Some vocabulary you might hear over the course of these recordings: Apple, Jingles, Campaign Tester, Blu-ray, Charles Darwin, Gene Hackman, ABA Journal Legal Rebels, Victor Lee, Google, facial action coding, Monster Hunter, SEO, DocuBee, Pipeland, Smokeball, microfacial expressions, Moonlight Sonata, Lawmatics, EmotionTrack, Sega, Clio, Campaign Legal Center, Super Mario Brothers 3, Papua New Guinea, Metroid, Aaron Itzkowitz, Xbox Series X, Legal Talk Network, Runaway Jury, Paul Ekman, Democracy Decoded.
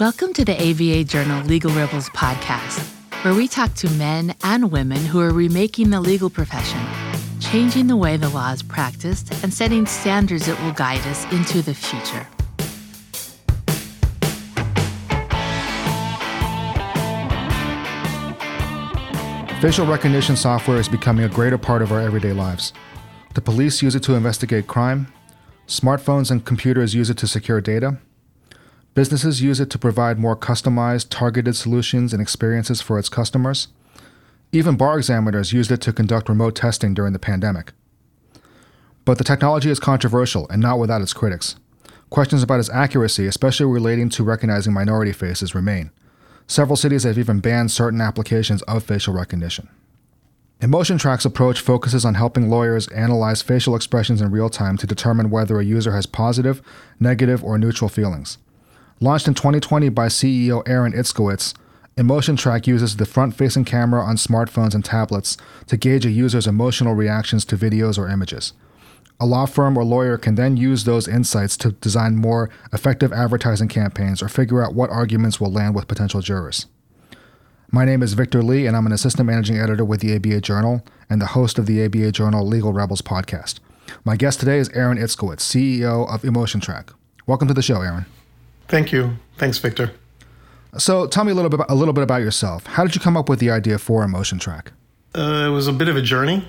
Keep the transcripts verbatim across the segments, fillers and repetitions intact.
Welcome to the A B A Journal Legal Rebels podcast, where we talk to men and women who are remaking the legal profession, changing the way the law is practiced, and setting standards that will guide us into the future. Facial recognition software is becoming a greater part of our everyday lives. The police use it to investigate crime. Smartphones and computers use it to secure data. Businesses use it to provide more customized, targeted solutions and experiences for its customers. Even bar examiners used it to conduct remote testing during the pandemic. But the technology is controversial and not without its critics. Questions about its accuracy, especially relating to recognizing minority faces, remain. Several cities have even banned certain applications of facial recognition. EmotionTrack's approach focuses on helping lawyers analyze facial expressions in real time to determine whether a user has positive, negative, or neutral feelings. Launched in twenty twenty by C E O Aaron Itzkowitz, EmotionTrack uses the front-facing camera on smartphones and tablets to gauge a user's emotional reactions to videos or images. A law firm or lawyer can then use those insights to design more effective advertising campaigns or figure out what arguments will land with potential jurors. My name is Victor Lee, and I'm an assistant managing editor with the A B A Journal and the host of the A B A Journal Legal Rebels podcast. My guest today is Aaron Itzkowitz, C E O of EmotionTrack. Welcome to the show, Aaron. Thank you. Thanks, Victor. So tell me a little bit, a little bit about yourself. How did you come up with the idea for EmotionTrack? Uh, it was a bit of a journey.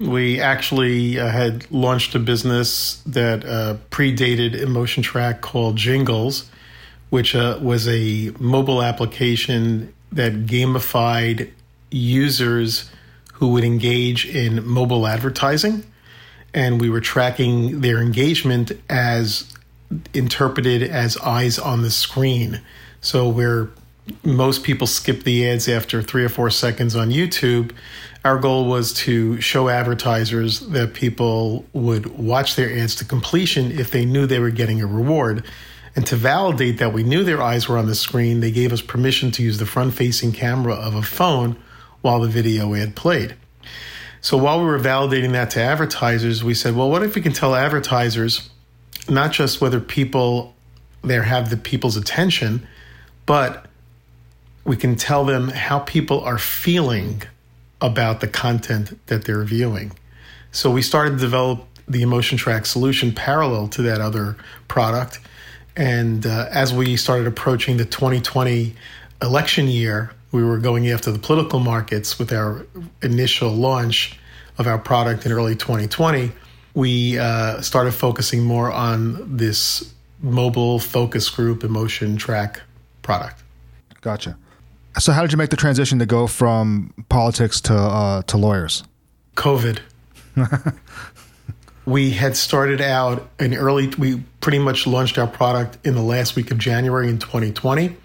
We actually uh, had launched a business that uh, predated EmotionTrack called Jingles, which uh, was a mobile application that gamified users who would engage in mobile advertising. And we were tracking their engagement as interpreted as eyes on the screen. So where most people skip the ads after three or four seconds on YouTube, our goal was to show advertisers that people would watch their ads to completion if they knew they were getting a reward. And to validate that we knew their eyes were on the screen, they gave us permission to use the front-facing camera of a phone while the video ad played. So while we were validating that to advertisers, we said, well, what if we can tell advertisers not just whether people there have the people's attention, but we can tell them how people are feeling about the content that they're viewing. So we started to develop the EmotionTrack solution parallel to that other product. And uh, as we started approaching the twenty twenty election year, we were going after the political markets with our initial launch of our product in early twenty twenty. We uh, started focusing more on this mobile focus group EmotionTrack product. Gotcha. So how did you make the transition to go from politics to uh, to lawyers? COVID. We had started out in early, we pretty much launched our product in the last week of January in twenty twenty.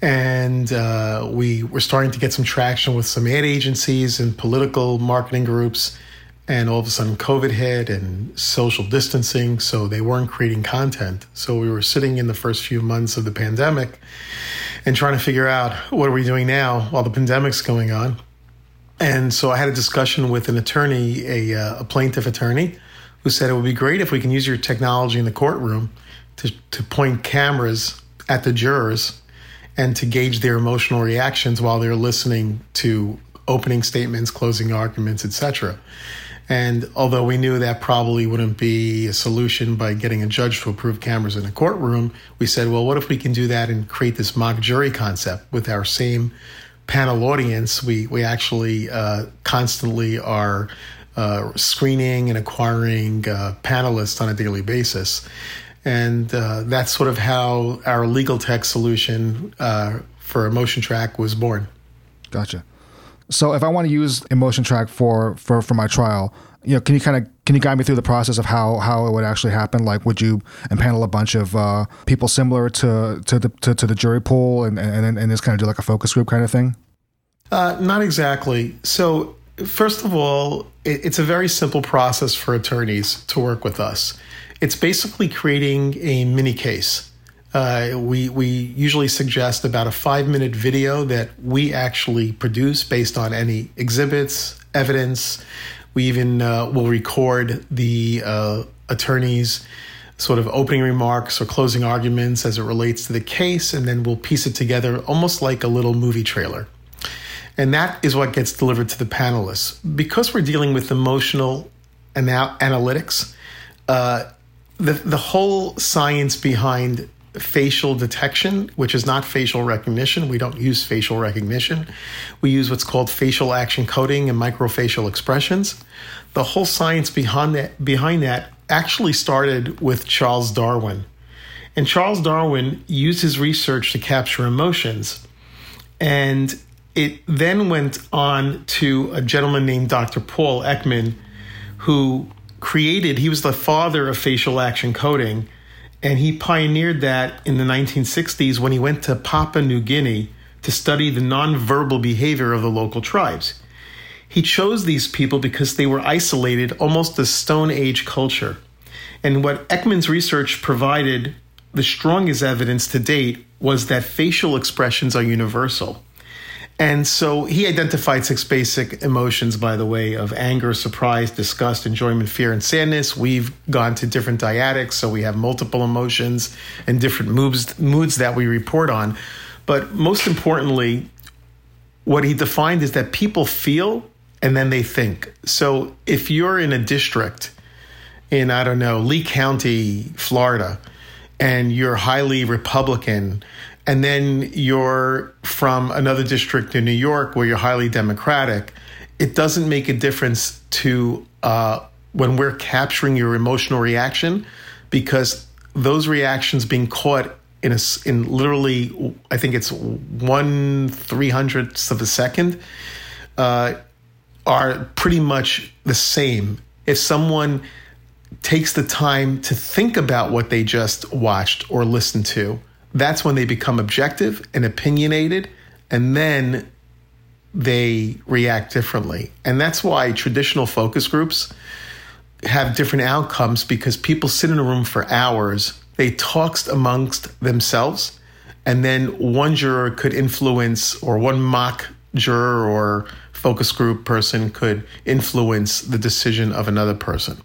And uh, we were starting to get some traction with some ad agencies and political marketing groups. And all of a sudden COVID hit and social distancing, so they weren't creating content. So we were sitting in the first few months of the pandemic and trying to figure out what are we doing now while the pandemic's going on. And so I had a discussion with an attorney, a, uh, a plaintiff attorney, who said it would be great if we can use your technology in the courtroom to, to point cameras at the jurors and to gauge their emotional reactions while they're listening to opening statements, closing arguments, et cetera. And although we knew that probably wouldn't be a solution by getting a judge to approve cameras in a courtroom, we said, well, what if we can do that and create this mock jury concept with our same panel audience? We we actually uh, constantly are uh, screening and acquiring uh, panelists on a daily basis. And uh, that's sort of how our legal tech solution uh, for EmotionTrack was born. Gotcha. So if I want to use EmotionTrack for, for, for my trial, you know, can you kind of can you guide me through the process of how, how it would actually happen? Like, would you impanel a bunch of uh, people similar to to the to, to the jury pool and, and and just kind of do like a focus group kind of thing? Uh, not exactly. So first of all, it, it's a very simple process for attorneys to work with us. It's basically creating a mini case. Uh, we we usually suggest about a five-minute video that we actually produce based on any exhibits, evidence. We even uh, will record the uh, attorney's sort of opening remarks or closing arguments as it relates to the case, and then we'll piece it together almost like a little movie trailer. And that is what gets delivered to the panelists. Because we're dealing with emotional ana- analytics, uh, the, the whole science behind facial detection, which is not facial recognition. We don't use facial recognition. We use what's called facial action coding and microfacial expressions. The whole science behind that, behind that actually started with Charles Darwin. And Charles Darwin used his research to capture emotions. And it then went on to a gentleman named Doctor Paul Ekman, who created, he was the father of facial action coding, and he pioneered that in the nineteen sixties when he went to Papua New Guinea to study the nonverbal behavior of the local tribes. He chose these people because they were isolated, almost a Stone Age culture. And what Ekman's research provided, the strongest evidence to date, was that facial expressions are universal. And so he identified six basic emotions, by the way, of anger, surprise, disgust, enjoyment, fear, and sadness. We've gone to different dyadics, so we have multiple emotions and different moods, moods that we report on. But most importantly, what he defined is that people feel and then they think. So if you're in a district in, I don't know, Lee County, Florida, and you're highly Republican, and then you're from another district in New York where you're highly Democratic, it doesn't make a difference to uh, when we're capturing your emotional reaction, because those reactions being caught in a, in literally, I think it's one three hundredths of a second, uh, are pretty much the same. If someone takes the time to think about what they just watched or listened to, that's when they become objective and opinionated, and then they react differently. And that's why traditional focus groups have different outcomes, because people sit in a room for hours, they talk amongst themselves, and then one juror could influence, or one mock juror or focus group person could influence the decision of another person.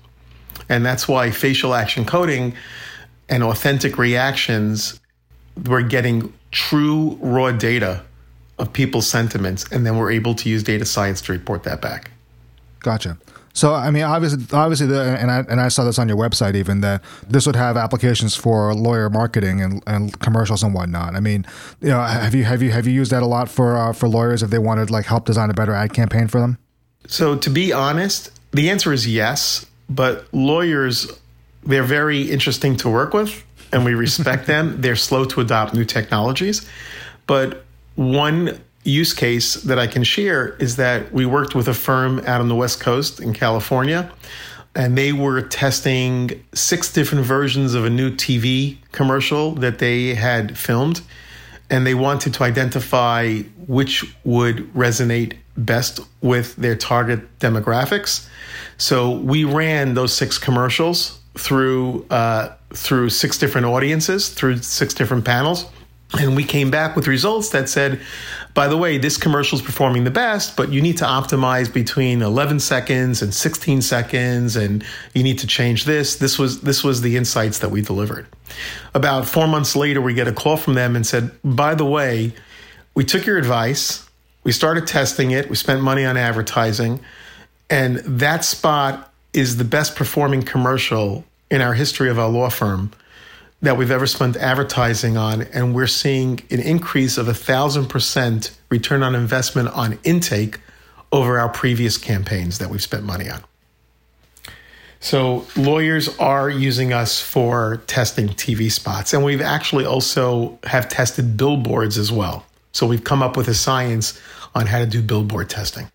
And that's why facial action coding and authentic reactions, we're getting true raw data of people's sentiments, and then we're able to use data science to report that back. Gotcha. So, I mean, obviously, obviously, the, and I and I saw this on your website even, that this would have applications for lawyer marketing and, and commercials and whatnot. I mean, you know, have you have you have you used that a lot for uh, for lawyers if they wanted, like, help design a better ad campaign for them? So, to be honest, the answer is yes. But lawyers, they're very interesting to work with, and we respect them. They're slow to adopt new technologies. But one use case that I can share is that we worked with a firm out on the West Coast in California, and they were testing six different versions of a new T V commercial that they had filmed, and they wanted to identify which would resonate best with their target demographics. So we ran those six commercials through uh, through six different audiences, through six different panels. And we came back with results that said, by the way, this commercial is performing the best, but you need to optimize between eleven seconds and sixteen seconds, and you need to change this. This was this was the insights that we delivered. About four months later, we get a call from them and said, by the way, we took your advice, we started testing it, we spent money on advertising, and that spot is the best performing commercial in our history of our law firm that we've ever spent advertising on. And we're seeing an increase of a thousand percent return on investment on intake over our previous campaigns that we've spent money on. So lawyers are using us for testing T V spots. And we've actually also have tested billboards as well. So we've come up with a science on how to do billboard testing.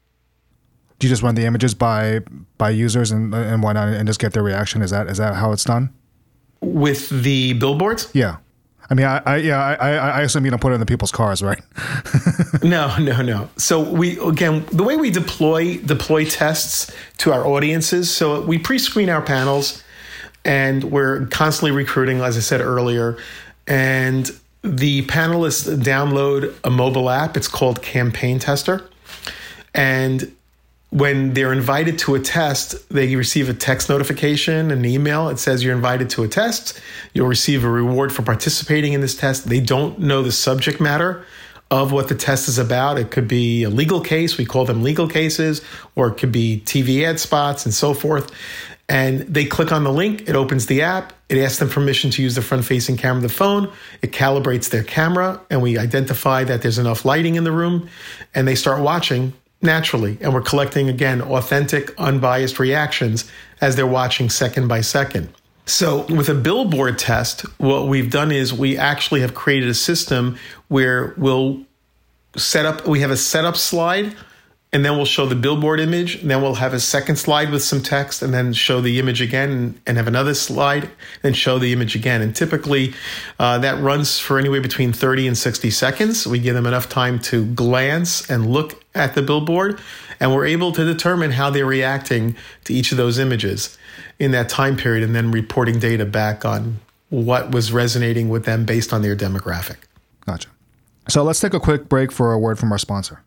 Do you just run the images by by users and and whatnot, and just get their reaction? Is that is that how it's done? With the billboards? Yeah, I mean, I, I yeah, I, I assume you don't put it in the people's cars, right? no, no, no. So we again, the way we deploy deploy tests to our audiences. So we pre-screen our panels, and we're constantly recruiting, as I said earlier, and the panelists download a mobile app. It's called Campaign Tester, and when they're invited to a test, they receive a text notification, an email. It says you're invited to a test. You'll receive a reward for participating in this test. They don't know the subject matter of what the test is about. It could be a legal case. We call them legal cases, or it could be T V ad spots and so forth. And they click on the link. It opens the app. It asks them permission to use the front-facing camera of the phone. It calibrates their camera, and we identify that there's enough lighting in the room, and they start watching naturally. And we're collecting, again, authentic, unbiased reactions as they're watching second by second. So with a billboard test, what we've done is we actually have created a system where we'll set up, we have a setup slide, and then we'll show the billboard image, and then we'll have a second slide with some text, and then show the image again, and have another slide, and show the image again. And typically uh, that runs for anywhere between thirty and sixty seconds. We give them enough time to glance and look at the billboard, and we're able to determine how they're reacting to each of those images in that time period, and then reporting data back on what was resonating with them based on their demographic. Gotcha. So let's take a quick break for a word from our sponsor.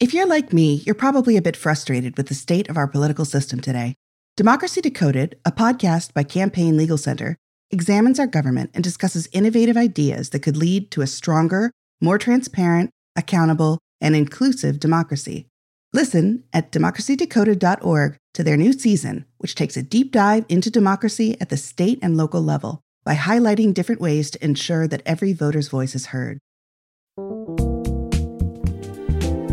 If you're like me, you're probably a bit frustrated with the state of our political system today. Democracy Decoded, a podcast by Campaign Legal Center, examines our government and discusses innovative ideas that could lead to a stronger, more transparent, accountable, and inclusive democracy. Listen at democracy decoded dot org to their new season, which takes a deep dive into democracy at the state and local level by highlighting different ways to ensure that every voter's voice is heard.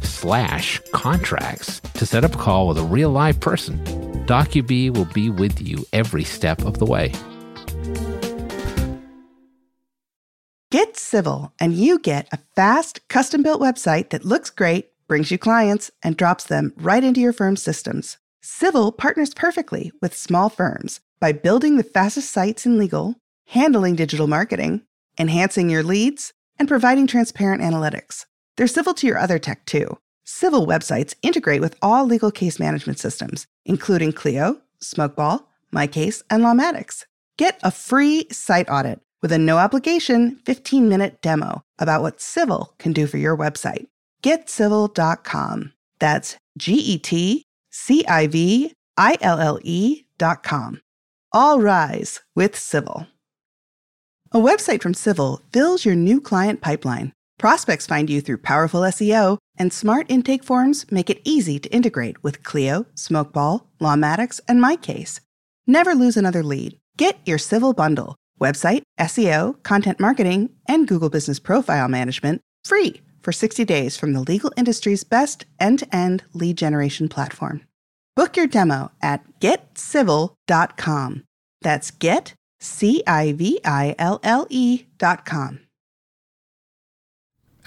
slash contracts to set up a call with a real live person. DocuBee will be with you every step of the way. Get Civil, and you get a fast, custom-built website that looks great, brings you clients, and drops them right into your firm's systems. Civil partners perfectly with small firms by building the fastest sites in legal, handling digital marketing, enhancing your leads, and providing transparent analytics. They're civil to your other tech, too. Civil websites integrate with all legal case management systems, including Clio, Smokeball, MyCase, and Lawmatics. Get a free site audit with a no-obligation fifteen-minute demo about what Civil can do for your website. get civil dot com. That's G E T C I V I L L E dot com. All rise with Civil. A website from Civil fills your new client pipeline. Prospects find you through powerful S E O, and smart intake forms make it easy to integrate with Clio, Smokeball, Lawmatics, and MyCase. Never lose another lead. Get your Civil bundle, website, S E O, content marketing, and Google Business Profile Management, free for sixty days from the legal industry's best end-to-end lead generation platform. Book your demo at get civil dot com. That's get, C I V I L L E dot com.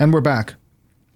And we're back.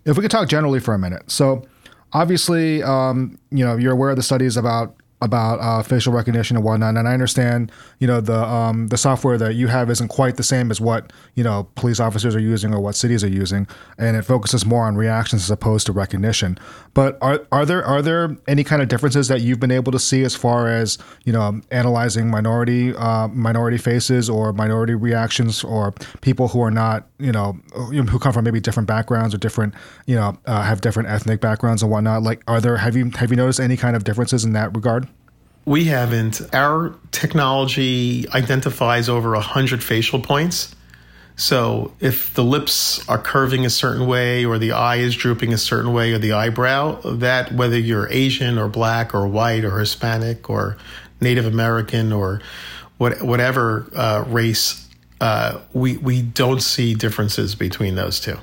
If we could talk generally for a minute. So obviously, um, you know, you're aware of the studies about about uh, facial recognition and whatnot. And I understand, you know, the um, the software that you have isn't quite the same as what, you know, police officers are using or what cities are using. And it focuses more on reactions as opposed to recognition. But are are there are there any kind of differences that you've been able to see as far as, you know, analyzing minority uh, minority faces or minority reactions, or people who are not, you know, who come from maybe different backgrounds or different, you know, uh, have different ethnic backgrounds and whatnot? Like, are there have you have you noticed any kind of differences in that regard? We haven't. Our technology identifies over one hundred facial points. So if the lips are curving a certain way, or the eye is drooping a certain way, or the eyebrow, that, whether you're Asian or black or white or Hispanic or Native American or what, whatever uh, race, uh, we, we don't see differences between those two.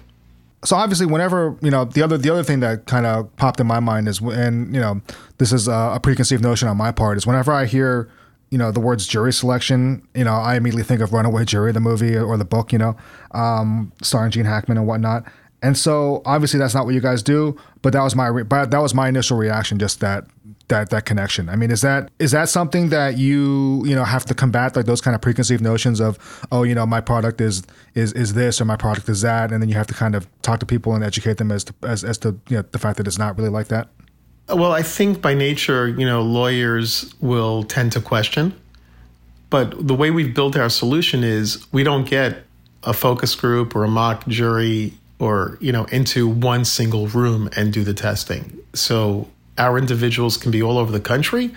So obviously, whenever, you know, the other the other thing that kind of popped in my mind is, and, you know, this is a preconceived notion on my part, is whenever I hear, you know, the words jury selection, you know, I immediately think of Runaway Jury, the movie or the book, you know, um, starring Gene Hackman and whatnot. And so obviously that's not what you guys do, but that was my re- but that was my initial reaction, just that that that connection. I mean, is that is that something that you you know have to combat, like those kind of preconceived notions of, oh, you know, my product is is is this or my product is that, and then you have to kind of talk to people and educate them as to, as as to you know the fact that it's not really like that? Well, I think by nature, you know, lawyers will tend to question, but the way we've built our solution is we don't get a focus group or a mock jury or, you know, into one single room and do the testing. So our individuals can be all over the country.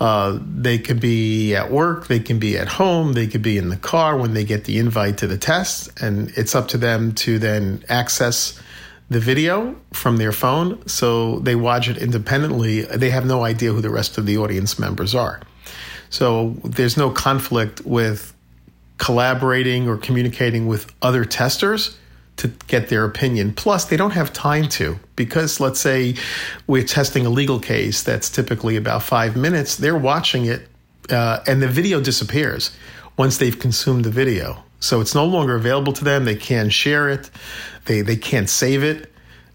Uh, they could be at work, they can be at home, they could be in the car when they get the invite to the test. And it's up to them to then access the video from their phone. So they watch it independently. They have no idea who the rest of the audience members are. So there's no conflict with collaborating or communicating with other testers to get their opinion. Plus, they don't have time to, because let's say we're testing a legal case that's typically about five minutes. They're watching it uh, and the video disappears once they've consumed the video. So it's no longer available to them. They can't share it. They they can't save it.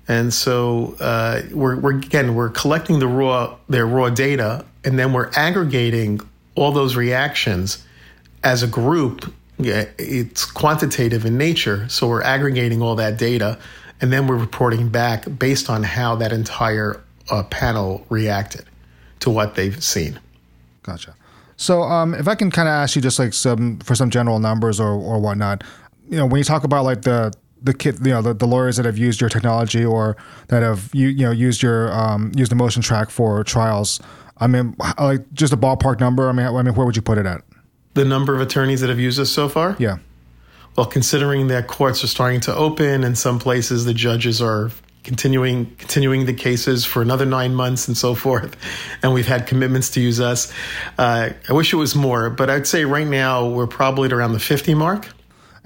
And so uh, we're, we're again, we're collecting the raw their raw data, and then we're aggregating all those reactions as a group. Yeah, it's quantitative in nature, so we're aggregating all that data, and then we're reporting back based on how that entire uh, panel reacted to what they've seen. Gotcha. So um, if I can kind of ask you just like some for some general numbers or, or whatnot, you know, when you talk about like the the kid, you know, the, the lawyers that have used your technology or that have you you know used your um, used EmotionTrack for trials, I mean, like just a ballpark number. I mean, I mean, where would you put it at? The number of attorneys that have used us so far? Yeah. Well, considering that courts are starting to open and some places the judges are continuing continuing the cases for another nine months and so forth, and we've had commitments to use us, uh, I wish it was more, but I'd say right now we're probably at around the fifty mark.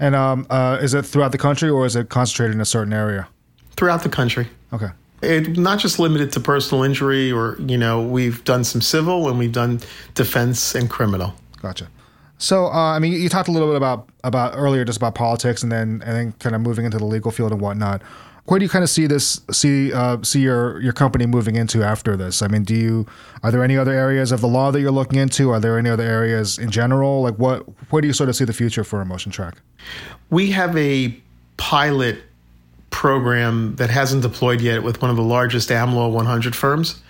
And um, uh, is it throughout the country or is it concentrated in a certain area? Throughout the country. Okay. It's not just limited to personal injury or, you know, we've done some civil and we've done defense and criminal. Gotcha. So, uh, I mean, you talked a little bit about, about earlier just about politics, and then and then kind of moving into the legal field and whatnot. Where do you kind of see this see uh, see your, your company moving into after this? I mean, do you are there any other areas of the law that you're looking into? Are there any other areas in general? Like what where do you sort of see the future for EmotionTrack? We have a pilot program that hasn't deployed yet with one of the largest AmLaw one hundred firms,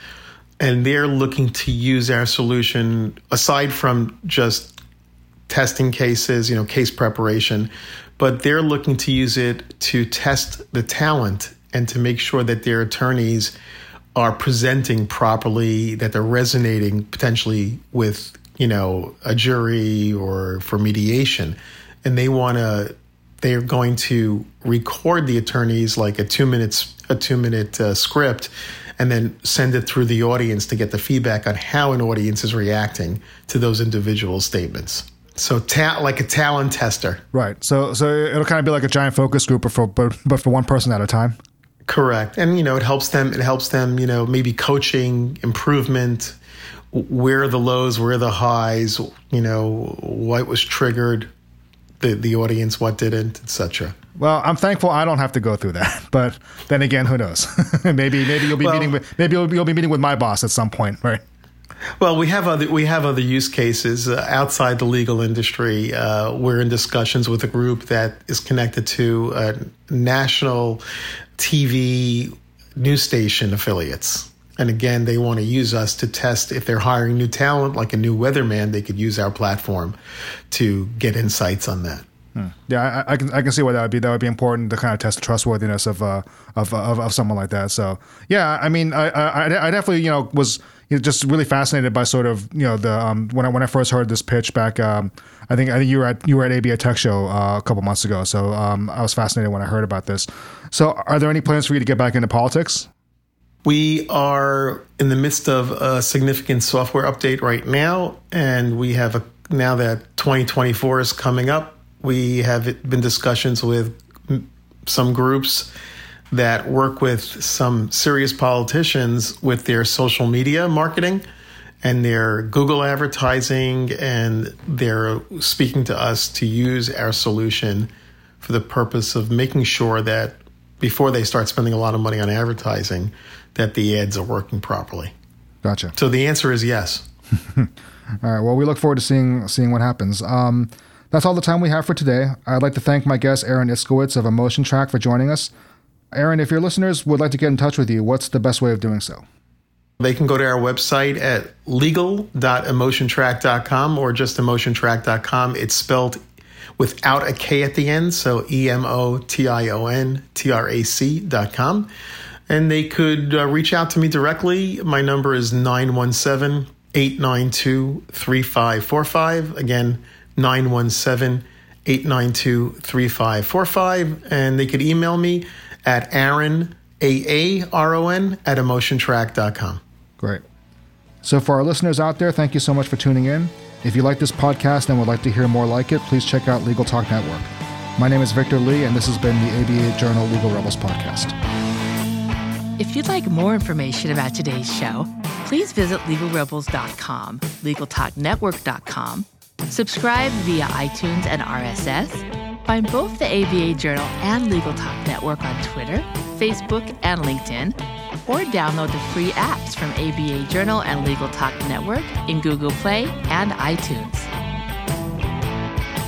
and they're looking to use our solution aside from just testing cases, you know, case preparation, but they're looking to use it to test the talent and to make sure that their attorneys are presenting properly, that they're resonating potentially with, you know, a jury or for mediation. And they want to, they're going to record the attorneys like a two minutes, a two minute uh, script, and then send it through the audience to get the feedback on how an audience is reacting to those individual statements. So ta- like a talent tester. Right. So so it'll kind of be like a giant focus group, but for, but, but for one person at a time. Correct. And, you know, it helps them, it helps them, you know, maybe coaching, improvement, where are the lows, where are the highs, you know, what was triggered, the, the audience, what didn't, et cetera. Well, I'm thankful I don't have to go through that, but then again, who knows? maybe maybe you'll be well, meeting with maybe you'll, you'll be meeting with my boss at some point, right? Well, we have other we have other use cases uh, outside the legal industry. Uh, we're in discussions with a group that is connected to uh, national T V news station affiliates. And again, they want to use us to test if they're hiring new talent, like a new weatherman, they could use our platform to get insights on that. Hmm. Yeah, I, I can I can see why that would be that would be important to kind of test the trustworthiness of uh, of, of of someone like that. So yeah, I mean, I I, I definitely you know was just really fascinated by sort of you know the um, when I when I first heard this pitch back. Um, I think I think you were at you were at A B A Tech Show uh, a couple months ago. So um, I was fascinated when I heard about this. So are there any plans for you to get back into politics? We are in the midst of a significant software update right now, and we have a now that twenty twenty-four is coming up. We have been discussions with some groups that work with some serious politicians with their social media marketing and their Google advertising, and they're speaking to us to use our solution for the purpose of making sure that before they start spending a lot of money on advertising, that the ads are working properly. Gotcha. So the answer is yes. All right. Well, we look forward to seeing seeing what happens. Um, that's all the time we have for today. I'd like to thank my guest, Aaron Itzkowitz of EmotionTrack, for joining us. Aaron, if your listeners would like to get in touch with you, what's the best way of doing so? They can go to our website at legal dot emotion track dot com or just emotion track dot com. It's spelled without a K at the end, so E M O T I O N T R A C dot com. And they could uh, reach out to me directly. My number is nine one seven, eight nine two, three five four five. Again, nine one seven, eight nine two, three five four five. And they could email me at Aaron, A A R O N, at emotion track dot com. Great. So for our listeners out there, thank you so much for tuning in. If you like this podcast and would like to hear more like it, please check out Legal Talk Network. My name is Victor Lee, and this has been the A B A Journal Legal Rebels podcast. If you'd like more information about today's show, please visit legal rebels dot com, legal talk network dot com, subscribe via iTunes and R S S, find both the A B A Journal and Legal Talk Network on Twitter, Facebook, and LinkedIn, or download the free apps from A B A Journal and Legal Talk Network in Google Play and iTunes.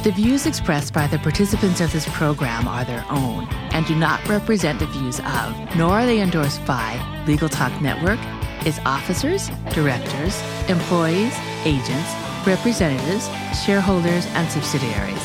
The views expressed by the participants of this program are their own and do not represent the views of, nor are they endorsed by, Legal Talk Network, its officers, directors, employees, agents, representatives, shareholders, and subsidiaries.